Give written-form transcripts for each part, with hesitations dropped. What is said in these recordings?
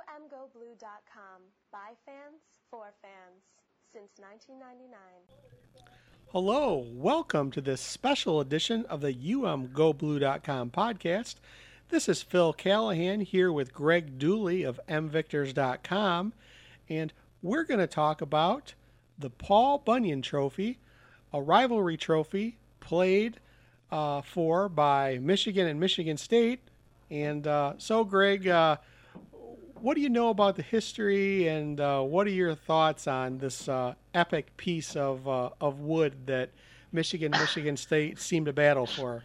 through umgoblue.com. By fans, for fans, since 1999. Hello, welcome to this special edition of the umgoblue.com podcast. This is Phil Callahan here with Greg Dooley of mvictors.com, and we're going to talk about the Paul Bunyan Trophy, a rivalry trophy played for by Michigan and Michigan State. And so, Greg, what do you know about the history, and what are your thoughts on this epic piece of wood that Michigan State seemed to battle for?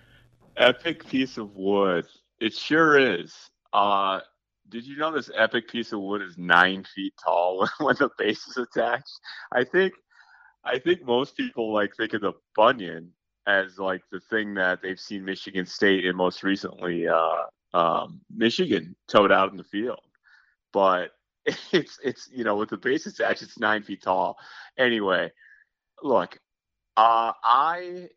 Epic piece of wood. It sure is. Did you know this epic piece of wood is 9 feet tall when the base is attached? I think most people think of the Bunyan as the thing that they've seen Michigan State and most recently Michigan towed out in the field. But it's with the base attached, it's 9 feet tall. Anyway, look, I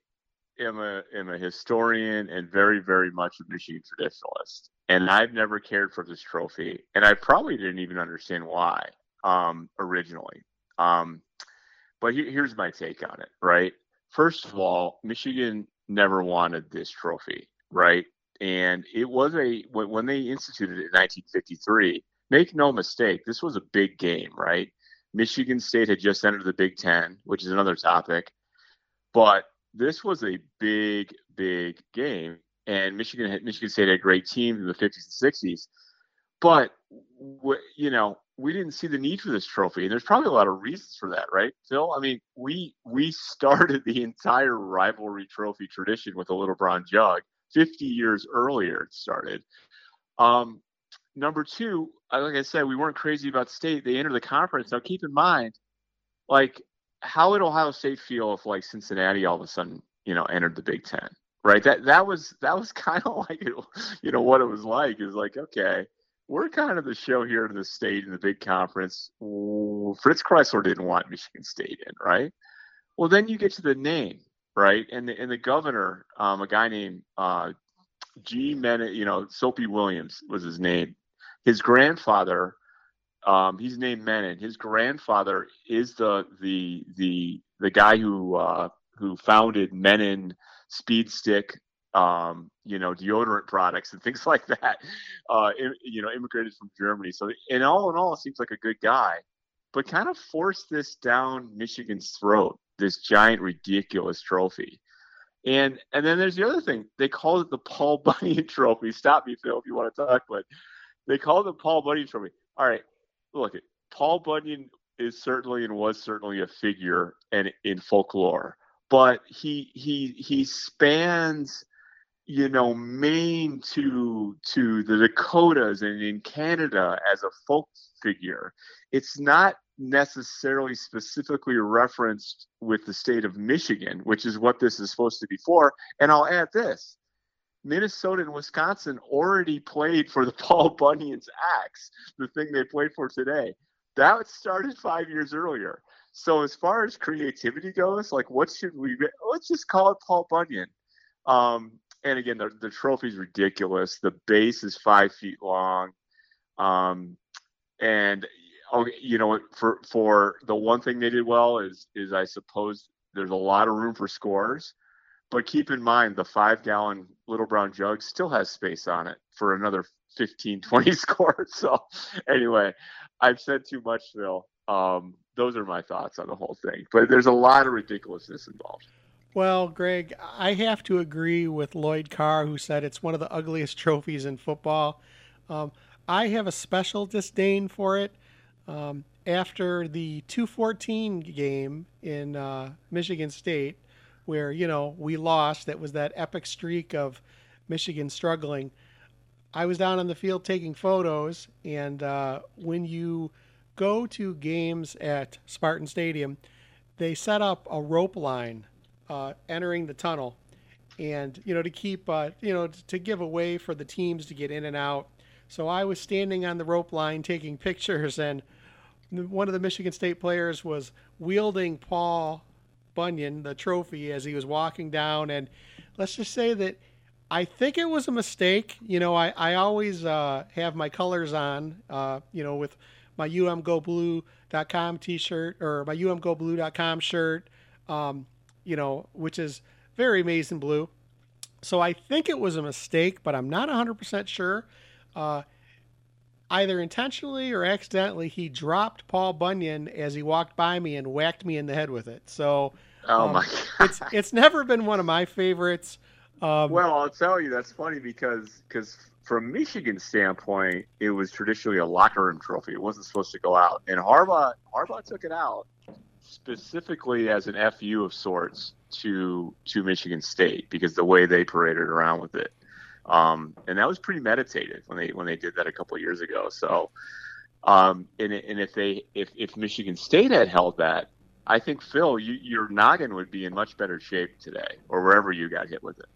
am a historian and very, very much a Michigan traditionalist. And I've never cared for this trophy. And I probably didn't even understand why originally. But here's my take on it, right? First of all, Michigan never wanted this trophy, right? And it was when they instituted it in 1953, make no mistake, this was a big game, right? Michigan State had just entered the Big Ten, which is another topic. But this was a big, big game. And Michigan State had great teams in the 50s and 60s. But, we didn't see the need for this trophy. And there's probably a lot of reasons for that, right, Phil? I mean, we started the entire rivalry trophy tradition with a Little Brown Jug. 50 years earlier it started. Number two, like I said, we weren't crazy about State. They entered the conference. Now, keep in mind, how would Ohio State feel if, Cincinnati all of a sudden, entered the Big Ten? Right, that was kind of what it was like. It was okay, we're kind of the show here in the state in the big conference. Ooh, Fritz Kreisler didn't want Michigan State in, right? Well, then you get to the name, right? And the governor, a guy named G. Mennen, Soapy Williams was his name. His grandfather, he's named Mennen. His grandfather is the guy who founded Mennen Speed Stick, deodorant products and things like that, immigrated from Germany. So in all, it seems like a good guy, but kind of forced this down Michigan's throat, this giant, ridiculous trophy. And then there's the other thing. They called it the Paul Bunyan Trophy. Stop me, Phil, if you want to talk, but they called it the Paul Bunyan Trophy. All right, look, Paul Bunyan was certainly a figure in folklore. But he spans, Maine to the Dakotas and in Canada as a folk figure. It's not necessarily specifically referenced with the state of Michigan, which is what this is supposed to be for. And I'll add this. Minnesota and Wisconsin already played for the Paul Bunyan's axe, the thing they played for today. That started 5 years earlier. So as far as creativity goes, what should we – let's just call it Paul Bunyan. And, again, the trophy's ridiculous. The base is 5 feet long. For the one thing they did well is I suppose there's a lot of room for scores. But keep in mind the 5-gallon Little Brown Jug still has space on it for another 15, 20 scores. So, anyway, I've said too much, Phil. Those are my thoughts on the whole thing. But there's a lot of ridiculousness involved. Well, Greg, I have to agree with Lloyd Carr, who said it's one of the ugliest trophies in football. I have a special disdain for it. After the 2014 game in Michigan State, where, we lost, that was that epic streak of Michigan struggling. I was down on the field taking photos, and when you go to games at Spartan Stadium, they set up a rope line entering the tunnel, and to keep to give a way for the teams to get in and out. So I was standing on the rope line taking pictures, and one of the Michigan State players was wielding Paul Bunyan, the trophy, as he was walking down. And let's just say that I think it was a mistake. You know, I always have my colors on, you know, with my umgoblue.com t-shirt or my umgoblue.com shirt, you know, which is very amazing blue. So I think it was a mistake, but I'm not 100% sure. Either intentionally or accidentally, he dropped Paul Bunyan as he walked by me and whacked me in the head with it. So oh my God. It's never been one of my favorites. Well, I'll tell you, that's funny because from Michigan's standpoint, it was traditionally a locker room trophy. It wasn't supposed to go out. And Harbaugh took it out specifically as an FU of sorts to Michigan State because the way they paraded around with it. And that was premeditated when they did that a couple of years ago. So, and if Michigan State had held that, I think Phil, your noggin would be in much better shape today, or wherever you got hit with it.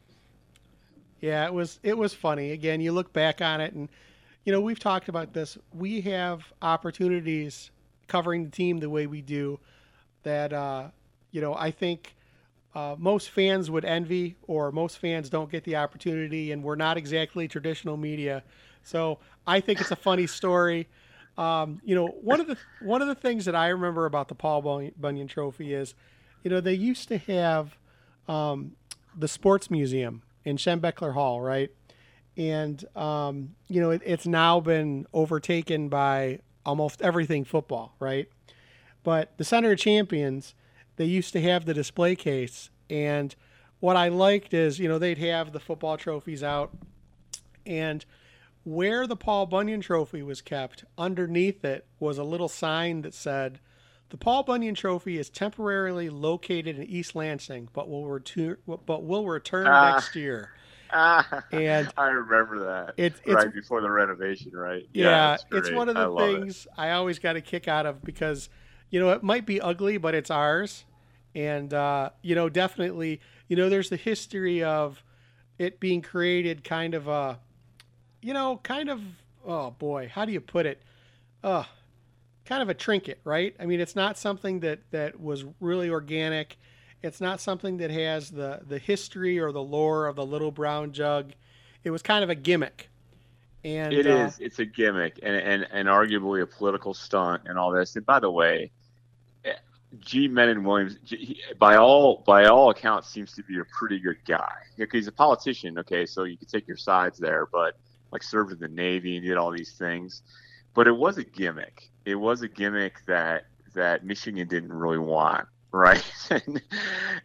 Yeah, it was funny. Again, you look back on it, and you know we've talked about this. We have opportunities covering the team the way we do that. You know, I think. Most fans would envy, or most fans don't get the opportunity, and we're not exactly traditional media. So I think it's a funny story. You know, one of the things that I remember about the Paul Bunyan Trophy is, you know, they used to have the sports museum in Schembechler Hall, right? And you know, it's now been overtaken by almost everything football, right? But the Center of Champions. They used to have the display case, and what I liked is, you know, they'd have the football trophies out, and where the Paul Bunyan Trophy was kept, underneath it was a little sign that said, "The Paul Bunyan Trophy is temporarily located in East Lansing, but will return next year." And I remember that right before the renovation, right? Yeah, it's one of the things I always got a kick out of because. You know, it might be ugly, but it's ours. And, you know, definitely, you know, there's the history of it being created kind of, you know, kind of, oh boy, how do you put it? Kind of a trinket, right? I mean, it's not something that was really organic. It's not something that has the history or the lore of the Little Brown Jug. It was kind of a gimmick. And, it is. It's a gimmick and arguably a political stunt and all this. And by the way, G. Mennen Williams, by all accounts, seems to be a pretty good guy. Yeah, he's a politician, okay, so you can take your sides there, but like served in the Navy and did all these things. But it was a gimmick. It was a gimmick that Michigan didn't really want, right? and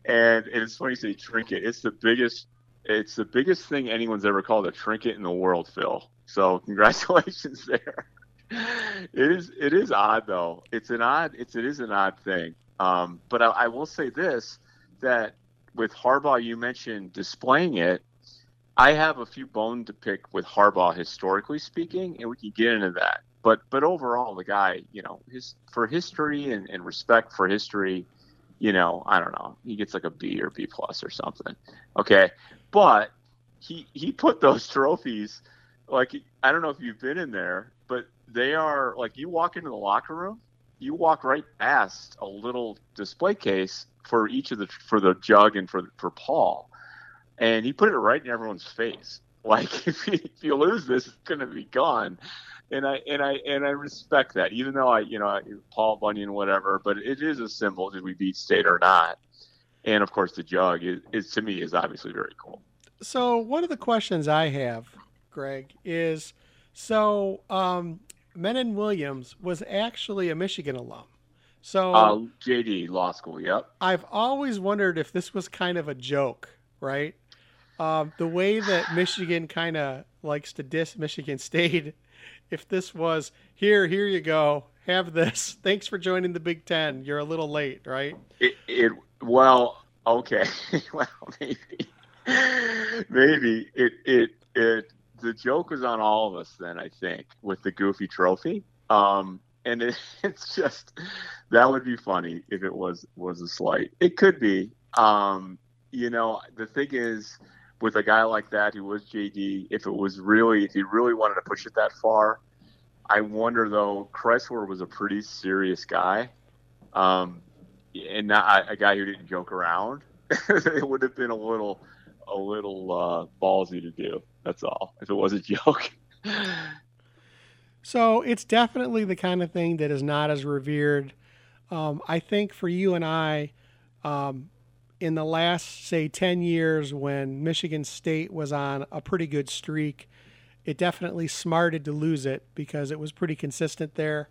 it's funny you say trinket. It's the biggest thing anyone's ever called a trinket in the world, Phil. So congratulations there. It is odd though. It is an odd thing. But I will say this, that with Harbaugh, you mentioned displaying it. I have a few bones to pick with Harbaugh, historically speaking, and we can get into that. But overall, the guy, you know, for history and respect for history, you know, I don't know. He gets like a B or B plus or something. Okay. But he put those trophies, like, I don't know if you've been in there, but they are like, you walk into the locker room, you walk right past a little display case for each of for the jug and for Paul. And he put it right in everyone's face. Like if you lose this, it's going to be gone. And I respect that, even though Paul Bunyan, whatever, but it is a symbol. Did we beat State or not? And of course the jug is to me is obviously very cool. So one of the questions I have, Greg, is so, Mennen Williams was actually a Michigan alum. So JD law school. Yep. I've always wondered if this was kind of a joke, right? The way that Michigan kind of likes to diss Michigan State, if this was here you go, have this. Thanks for joining the Big Ten. You're a little late, right? Well, okay, well maybe the joke was on all of us then. I think with the goofy trophy, and it's just that would be funny if it was a slight. It could be. You know, the thing is. With a guy like that who was JD, if he really wanted to push it that far, I wonder though. Kreisler was a pretty serious guy, and not a guy who didn't joke around. It would have been a little a little ballsy to do. That's all. If it was a joke. So it's definitely the kind of thing that is not as revered. I think for you and I, in the last, say, 10 years when Michigan State was on a pretty good streak, it definitely smarted to lose it because it was pretty consistent there.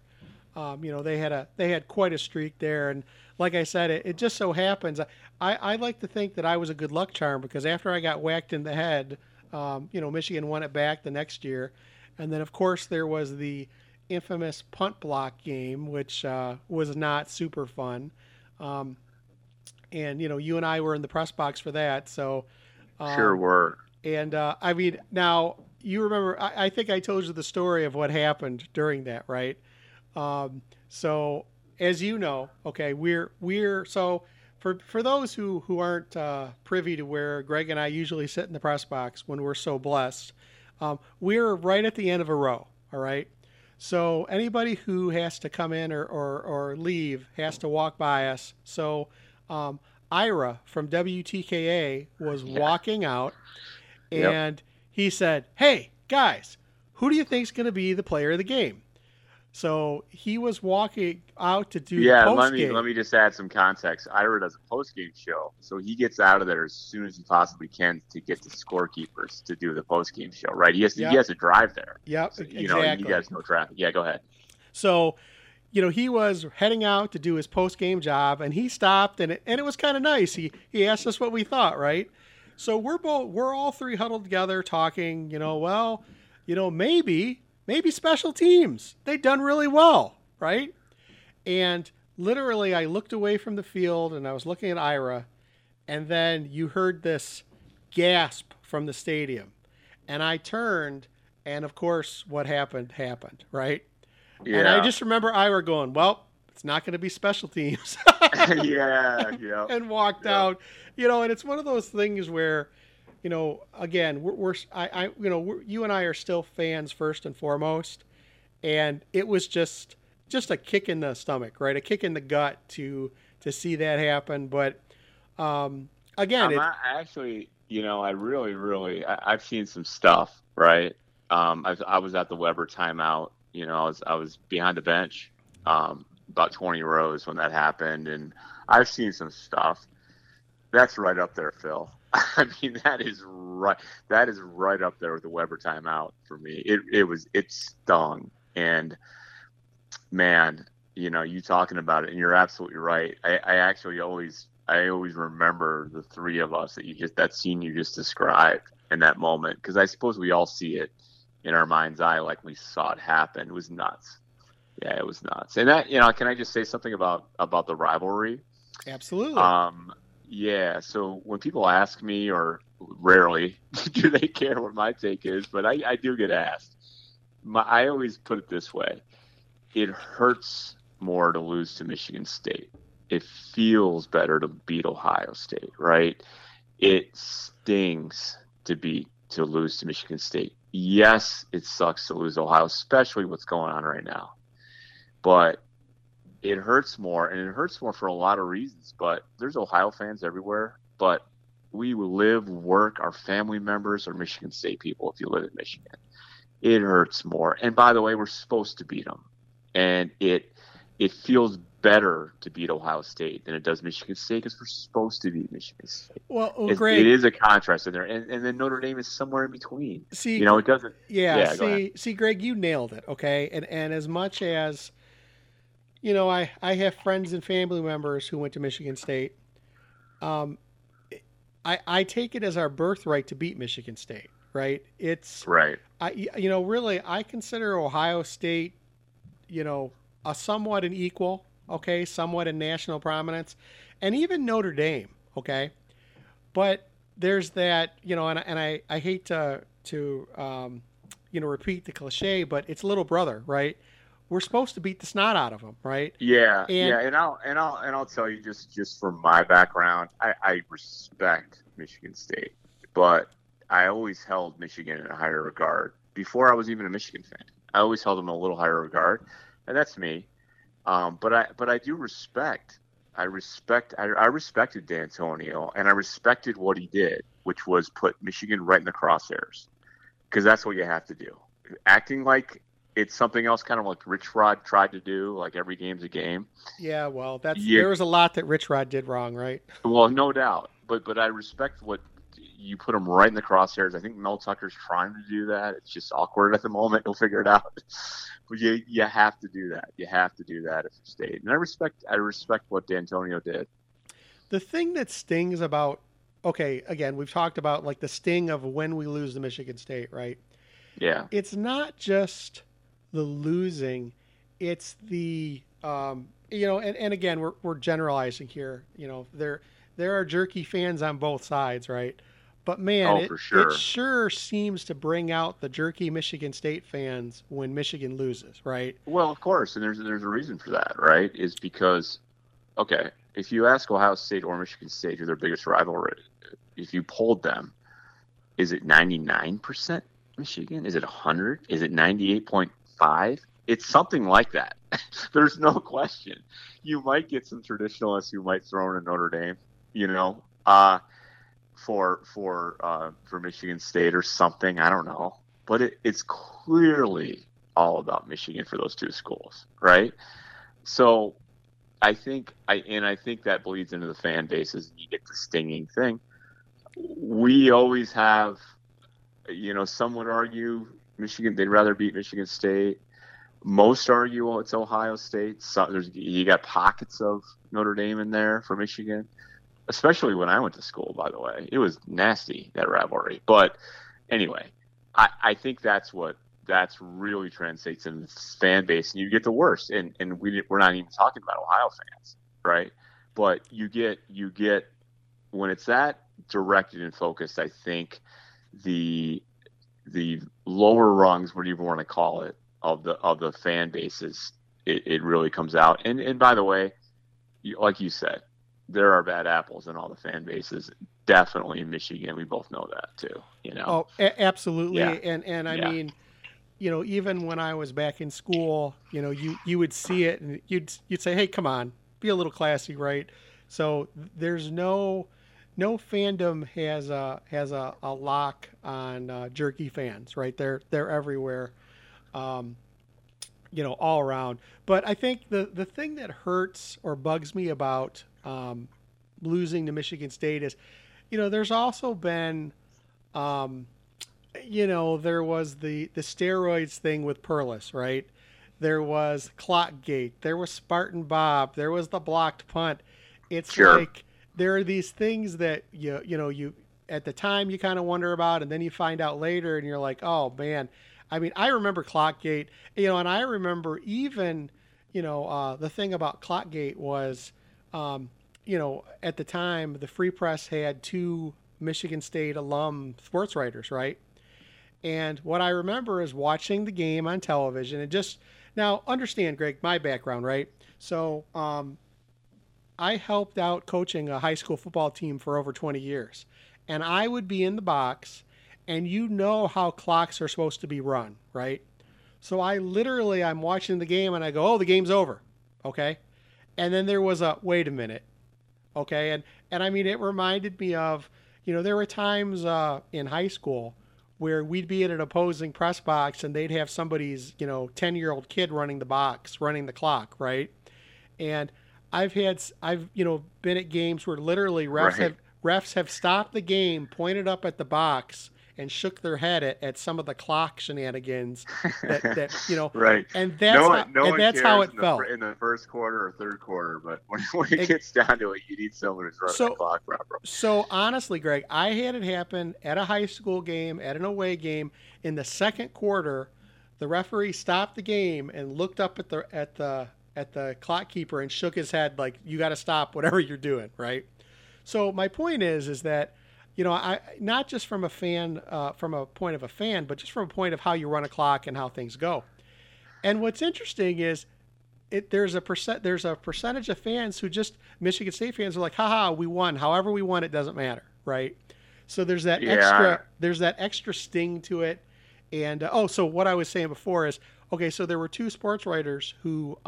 You know, they had quite a streak there. And like I said, it just so happens. I like to think that I was a good luck charm because after I got whacked in the head, you know, Michigan won it back the next year. And then, of course, there was the infamous punt block game, which was not super fun. And, you know, you and I were in the press box for that. So sure were. And, I mean, now you remember, I think I told you the story of what happened during that, right? So as you know, okay, we're, so for those who aren't, privy to where Greg and I usually sit in the press box when we're so blessed, we're right at the end of a row. All right. So anybody who has to come in or leave has to walk by us. So, Ira from WTKA was walking out and he said, "Hey guys, who do you think's going to be the player of the game?" So he was walking out to do the post game. Let me just add some context. Ira does a post game show, so he gets out of there as soon as he possibly can to get to scorekeepers to do the post game show. Right? He has to drive there. Yep. So, you know, you guys know traffic. Yeah, go ahead. So, you know, he was heading out to do his post game job, and he stopped, and it was kind of nice. He asked us what we thought, right? So we're all three huddled together talking. You know, well, you know, maybe special teams. They've done really well, right? And literally I looked away from the field and I was looking at Ira, and then you heard this gasp from the stadium. And I turned, and of course what happened, right? Yeah. And I just remember Ira going, "Well, it's not going to be special teams." Yeah. And walked out. You know, and it's one of those things where, you know, again, you and I are still fans first and foremost, and it was just a kick in the stomach, right? A kick in the gut to see that happen. But again, actually, you know, I really, really, I've seen some stuff, right? I was at the Weber timeout. You know, I was behind the bench, about 20 rows when that happened, and I've seen some stuff. That's right up there, Phil. I mean, that is right up there with the Weber timeout for me. It stung. And man, you know, you talking about it, and you're absolutely right. I always remember the three of us that scene you just described in that moment, because I suppose we all see it in our mind's eye, like we saw it happen. It was nuts. Yeah, it was nuts. And that, you know, can I just say something about the rivalry? Absolutely. Yeah, so when people ask me, or rarely do they care what my take is, but I do get asked. I always put it this way. It hurts more to lose to Michigan State. It feels better to beat Ohio State, right? It stings to lose to Michigan State. Yes, it sucks to lose Ohio, especially what's going on right now. But it hurts more, and it hurts more for a lot of reasons, but there's Ohio fans everywhere, but we live, work, our family members are Michigan State people. If you live in Michigan, it hurts more. And by the way, we're supposed to beat them. And it feels better to beat Ohio State than it does Michigan State, because we're supposed to beat Michigan State. Well, great. It is a contrast in there. And then Notre Dame is somewhere in between. See, you know, it doesn't. Yeah see, Greg, you nailed it. Okay. And as much as, you know, I have friends and family members who went to Michigan State. I take it as our birthright to beat Michigan State, right? It's right. You know, really, I consider Ohio State, you know, a somewhat an equal, okay, somewhat in national prominence, and even Notre Dame, okay. But there's that, you know, and I hate to you know, repeat the cliche, but it's little brother, right? We're supposed to beat the snot out of them, right? Yeah, and I'll tell you just from my background, I respect Michigan State, but I always held Michigan in a higher regard before I was even a Michigan fan. I always held them in a little higher regard, and that's me. But I do respect. I respected Dantonio, and I respected what he did. which was put Michigan right in the crosshairs, because that's what you have to do. Acting like it's something else, kind of like Rich Rod tried to do, like every game's a game. Yeah, well, there was a lot that Rich Rod did wrong, right? Well, no doubt. But I respect what you put them right in the crosshairs. I think Mel Tucker's trying to do that. It's just awkward at the moment. He'll figure it out. But you have to do that. You have to do that if you stayed. And I respect what Dantonio did. The thing that stings about, okay, again, we've talked about like the sting of when we lose to Michigan State, right? Yeah. It's not just the losing, it's the and again, we're generalizing here. You know, there are jerky fans on both sides, right? But man, it sure seems to bring out the jerky Michigan State fans when Michigan loses, right? Well, of course, and there's a reason for that, right? Is because, okay, if you ask Ohio State or Michigan State who their biggest rival, if you polled them, is it 99% Michigan? Is it 100? Is it 98.5? It's something like that. There's no question. You might get some traditionalists who might throw in a Notre Dame, you know. For Michigan State or something, I don't know, but it's clearly all about Michigan for those two schools, right? So I think that bleeds into the fan bases. You get the stinging thing. We always have, you know, some would argue Michigan, they'd rather beat Michigan State. Most argue, well, it's Ohio State. So you got pockets of Notre Dame in there for Michigan. Especially when I went to school, by the way. It was nasty, that rivalry. But anyway, I think that's really translates in the fan base, and you get the worst. And we're not even talking about Ohio fans, right? But you get when it's that directed and focused, I think the lower rungs, whatever you want to call it, of the fan bases, it really comes out. And by the way, like you said, there are bad apples in all the fan bases. Definitely in Michigan, we both know that too. You know. Oh, absolutely. Yeah. And I mean, you know, even when I was back in school, you know, you would see it and you'd say, "Hey, come on, be a little classy, right?" So there's no fandom has a lock on jerky fans, right? They're everywhere, you know, all around. But I think the thing that hurts or bugs me about losing to Michigan State is, you know, there's also been, you know, there was the steroids thing with Perlis, right? There was Clockgate, there was Spartan Bob, there was the blocked punt. It's sure. Like there are these things that you at the time you kind of wonder about, and then you find out later, and you're like, oh man. I mean, I remember Clockgate, you know, and I remember even, you know, the thing about Clockgate was. You know, at the time, the Free Press had two Michigan State alum sports writers, right? And what I remember is watching the game on television and just now understand, Greg, my background, right? So I helped out coaching a high school football team for over 20 years. And I would be in the box, and you know how clocks are supposed to be run, right? So I'm watching the game, and I go, oh, the game's over, okay? And then there was a, wait a minute. Okay. And I mean, it reminded me of, you know, there were times in high school where we'd be at an opposing press box and they'd have somebody's, you know, 10-year-old kid running the box, running the clock. Right. And I've, you know, been at games where literally refs have stopped the game, pointed up at the box and shook their head at some of the clock shenanigans that you know, right. And that's how it felt in the first quarter or third quarter. But when it gets down to it, you need someone to run the clock properly. So honestly, Greg, I had it happen at a high school game, at an away game. In the second quarter, the referee stopped the game and looked up at the clock keeper and shook his head like, "You got to stop whatever you're doing." Right. So my point is that. You know, I not just from a fan, from a point of a fan, but just from a point of how you run a clock and how things go. And what's interesting is, there's a percentage of fans who just Michigan State fans are like, haha, we won. However we won, it doesn't matter, right? So there's that extra sting to it. And so what I was saying before is, okay, so there were two sports writers who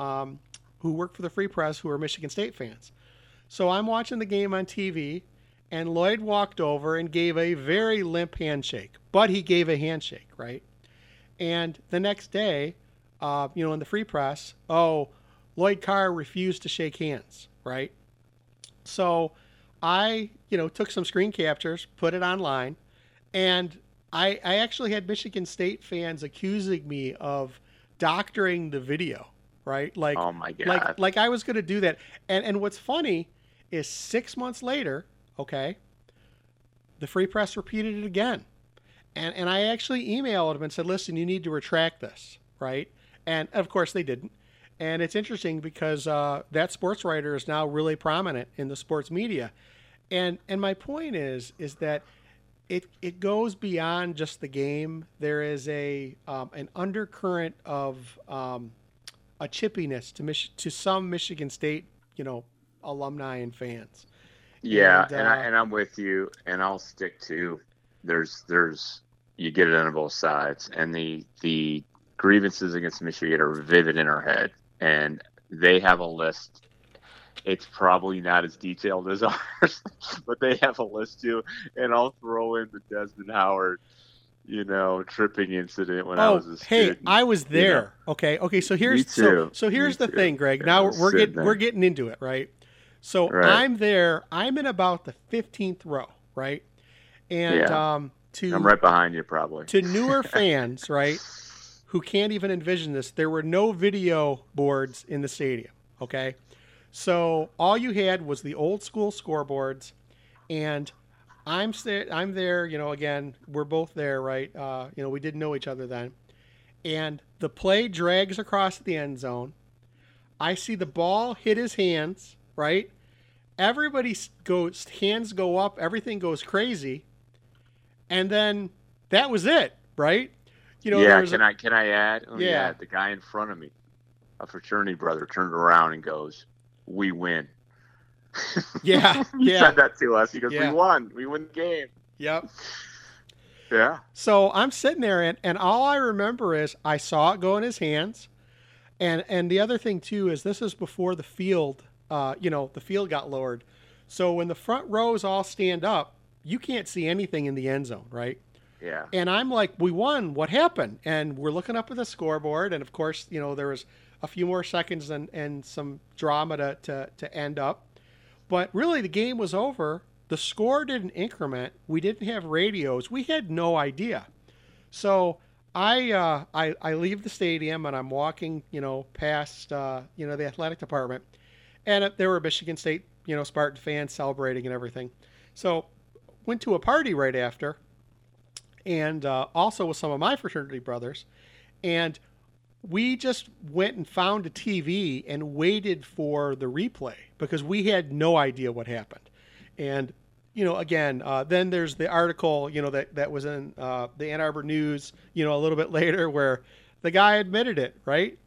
worked for the Free Press who are Michigan State fans. So I'm watching the game on TV. and Lloyd walked over and gave a very limp handshake, but he gave a handshake, right? And the next day, you know, in the free press, oh, Lloyd Carr refused to shake hands, right? So I, you know, took some screen captures, put it online, and I actually had Michigan State fans accusing me of doctoring the video, right? Like, oh my God. Like I was going to do that. And what's funny is 6 months later, okay, the Free Press repeated it again. And I actually emailed him and said, listen, you need to retract this, right? And of course they didn't. And it's interesting because that sports writer is now really prominent in the sports media. And my point is that it goes beyond just the game. There is a an undercurrent of a chippiness to some Michigan State, you know, alumni and fans. Yeah, and I'm with you, and I'll stick to there's you get it on both sides, and the grievances against Michigan are vivid in our head, and they have a list. It's probably not as detailed as ours, but they have a list too. And I'll throw in the Desmond Howard, you know, tripping incident when I was a student. Hey, I was there. Yeah. Okay. So here's here's the thing, Greg. Now we're getting into it, right? So right. I'm there. I'm in about the 15th row, right? And I'm right behind you, probably. To newer fans, right, who can't even envision this, there were no video boards in the stadium. Okay. So all you had was the old school scoreboards, and I'm there, you know, again, we're both there, right? You know, we didn't know each other then. And the play drags across the end zone. I see the ball hit his hands, right? Everybody's hands go up, everything goes crazy. And then that was it, right? You know, yeah, can I add? Oh, yeah, the guy in front of me, a fraternity brother, turned around and goes, "We win." Yeah. He said that to us. He goes, "We won. We win the game." Yep. Yeah. So I'm sitting there, and all I remember is I saw it go in his hands. And the other thing, too, is this is before the field, you know, the field got lowered. So when the front rows all stand up, you can't see anything in the end zone, right? Yeah. And I'm like, "We won. What happened?" And we're looking up at the scoreboard. And, of course, you know, there was a few more seconds and some drama to end up. But really, the game was over. The score didn't increment. We didn't have radios. We had no idea. So I leave the stadium, and I'm walking, you know, past, you know, the athletic department. And there were Michigan State, you know, Spartan fans celebrating and everything. So went to a party right after, and also with some of my fraternity brothers. And we just went and found a TV and waited for the replay because we had no idea what happened. And, you know, again, then there's the article, you know, that was in the Ann Arbor News, you know, a little bit later where the guy admitted it, right?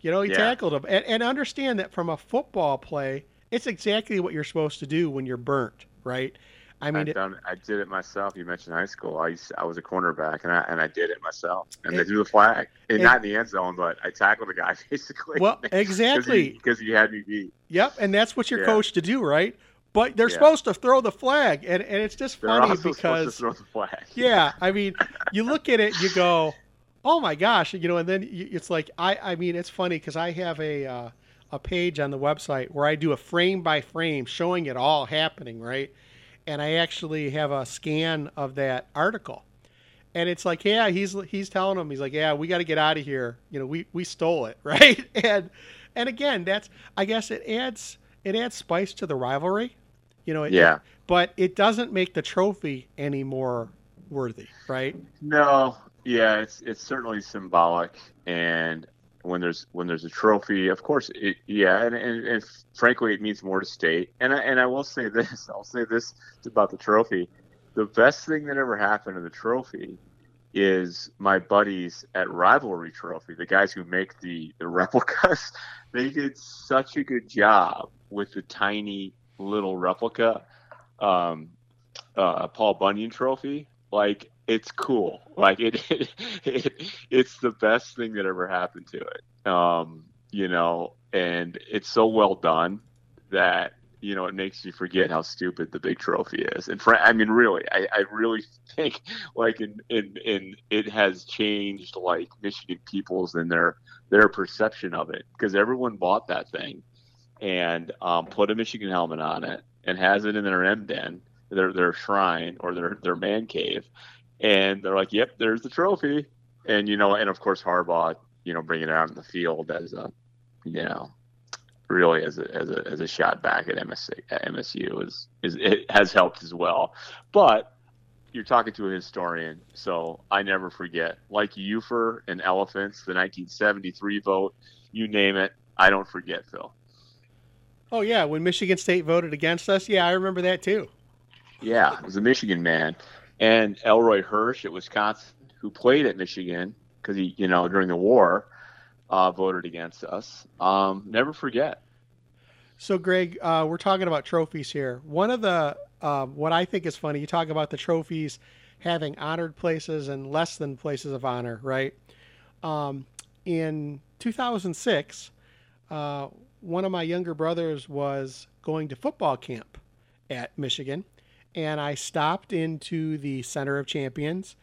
You know, he tackled him. And understand that from a football play, it's exactly what you're supposed to do when you're burnt, right? I mean, I did it myself. You mentioned high school. I was a cornerback, and I did it myself. And they threw the flag, and not in the end zone, but I tackled a guy basically. Well, exactly, because he had me beat. Yep, and that's what you're coached to do, right? But they're supposed to throw the flag, and it's just funny because throw the flag. Yeah, I mean, you look at it, you go, "Oh my gosh," you know, and then it's like I mean, it's funny because I have a page on the website where I do a frame by frame showing it all happening, right? And I actually have a scan of that article, and it's like, yeah, he's telling him, he's like, "Yeah, we got to get out of here. You know, we stole it." Right. And again, that's, I guess it adds spice to the rivalry, you know, but it doesn't make the trophy any more worthy. Right. No. Yeah. It's certainly symbolic. And when there's a trophy, of course, and frankly, it means more to state. And I will say this. I'll say this about the trophy. The best thing that ever happened to the trophy is my buddies at Rivalry Trophy, the guys who make the replicas, they did such a good job with the tiny little replica Paul Bunyan Trophy. Like, it's cool. Like it's the best thing that ever happened to it. You know, and it's so well done that you know, it makes you forget how stupid the big trophy is. And I mean, really, I really think like in it has changed like Michigan people's and their perception of it, because everyone bought that thing and put a Michigan helmet on it and has it in their M den, their shrine or their man cave. And they're like, yep, there's the trophy. And, you know, and of course, Harbaugh, you know, bringing it out in the field as a, you know, really as a shot back at MSU is it has helped as well. But you're talking to a historian, so I never forget. Like Ufer and Elephants, the 1973 vote, you name it, I don't forget, Phil. Oh, yeah, when Michigan State voted against us, yeah, I remember that too. Yeah, it was a Michigan man. And Elroy Hirsch at Wisconsin, who played at Michigan because he, you know, during the war, voted against us. Never forget. So, Greg, we're talking about trophies here. One of the what I think is funny, you talk about the trophies having honored places and less than places of honor, right? In 2006, one of my younger brothers was going to football camp at Michigan, and I stopped into the Center of Champions,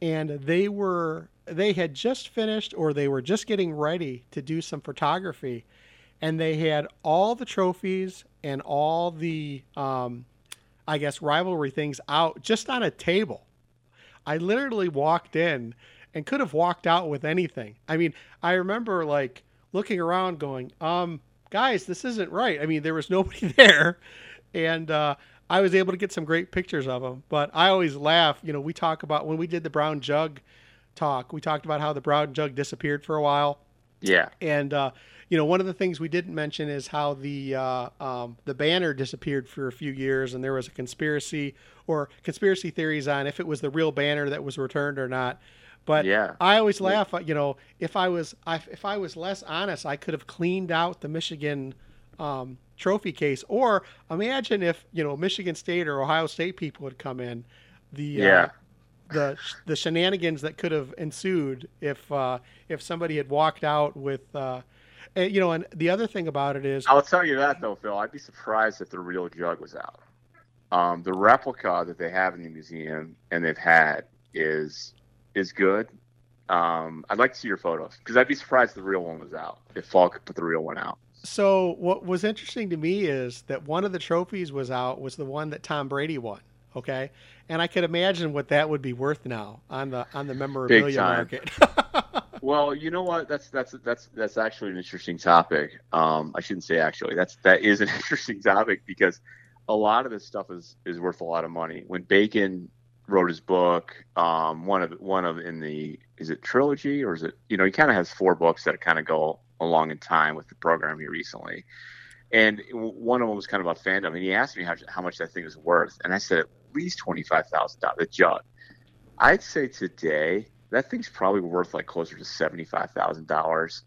and they had just finished, or they were just getting ready to do some photography, and they had all the trophies and all the, I guess, rivalry things out just on a table. I literally walked in and could have walked out with anything. I mean, I remember like looking around going, guys, this isn't right. I mean, there was nobody there. And, I was able to get some great pictures of them, but I always laugh. You know, we talk about when we did the Brown Jug talk, we talked about how the Brown Jug disappeared for a while. Yeah. And, you know, one of the things we didn't mention is how the banner disappeared for a few years, and there was a conspiracy theories on if it was the real banner that was returned or not. But yeah. I always laugh, you know, if I was less honest, I could have cleaned out the Michigan, trophy case, or imagine if, you know, Michigan State or Ohio State people would come in, the shenanigans that could have ensued if somebody had walked out with, you know. And the other thing about it is, I'll tell you that though, Phil, I'd be surprised if the real jug was out. The replica that they have in the museum and they've had is good. I'd like to see your photos, because I'd be surprised if the real one was out, if Falk put the real one out. So what was interesting to me is that one of the trophies was out, was the one that Tom Brady won. Okay. And I could imagine what that would be worth now on the memorabilia market. Well, you know what? That's actually an interesting topic. I shouldn't say actually, that is an interesting topic, because a lot of this stuff is worth a lot of money. When Bacon wrote his book, is it trilogy, or is it, you know, he kind of has four books that kind of go along in time with the program here recently, and one of them was kind of about fandom, and he asked me how much that thing was worth, and I said at least $25,000, the jug. I'd say today that thing's probably worth like closer to $75,000,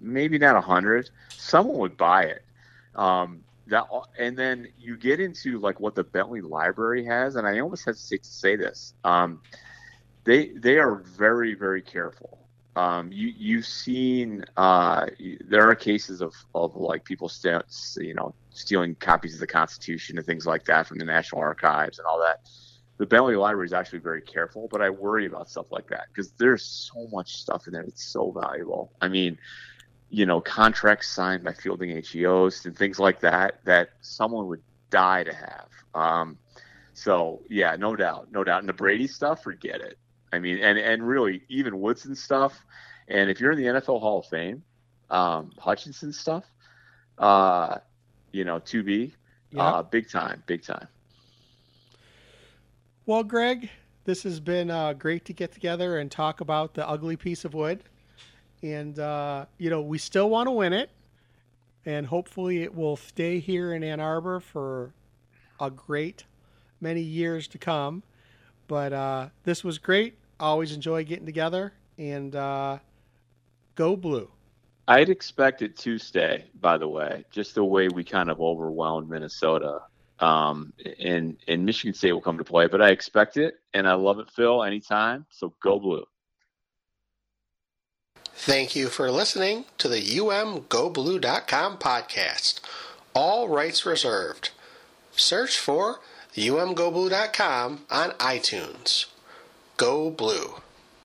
maybe not 100. Someone would buy it. And then you get into like what the Bentley Library has, and I almost hesitate to say this. They are very, very careful. You've seen there are cases of like people stealing copies of the Constitution and things like that from the National Archives and all that. The Bentley Library is actually very careful, but I worry about stuff like that, because there's so much stuff in there that's so valuable. I mean, you know, contracts signed by Fielding Yost and things like that someone would die to have. So yeah, no doubt. And the Brady stuff, forget it. I mean, and really, even Woodson stuff, and if you're in the NFL Hall of Fame, Hutchinson stuff, you know, to be, yeah. Big time. Well, Greg, this has been great to get together and talk about the ugly piece of wood, and you know, we still want to win it, and hopefully, it will stay here in Ann Arbor for a great many years to come. But this was great. I always enjoy getting together, and go blue. I'd expect it to stay, by the way, just the way we kind of overwhelmed Minnesota. And Michigan State will come to play, but I expect it, and I love it, Phil, anytime. So go blue. Thank you for listening to the umgoblue.com podcast. All rights reserved. Search for umgoblue.com on iTunes. Go Blue.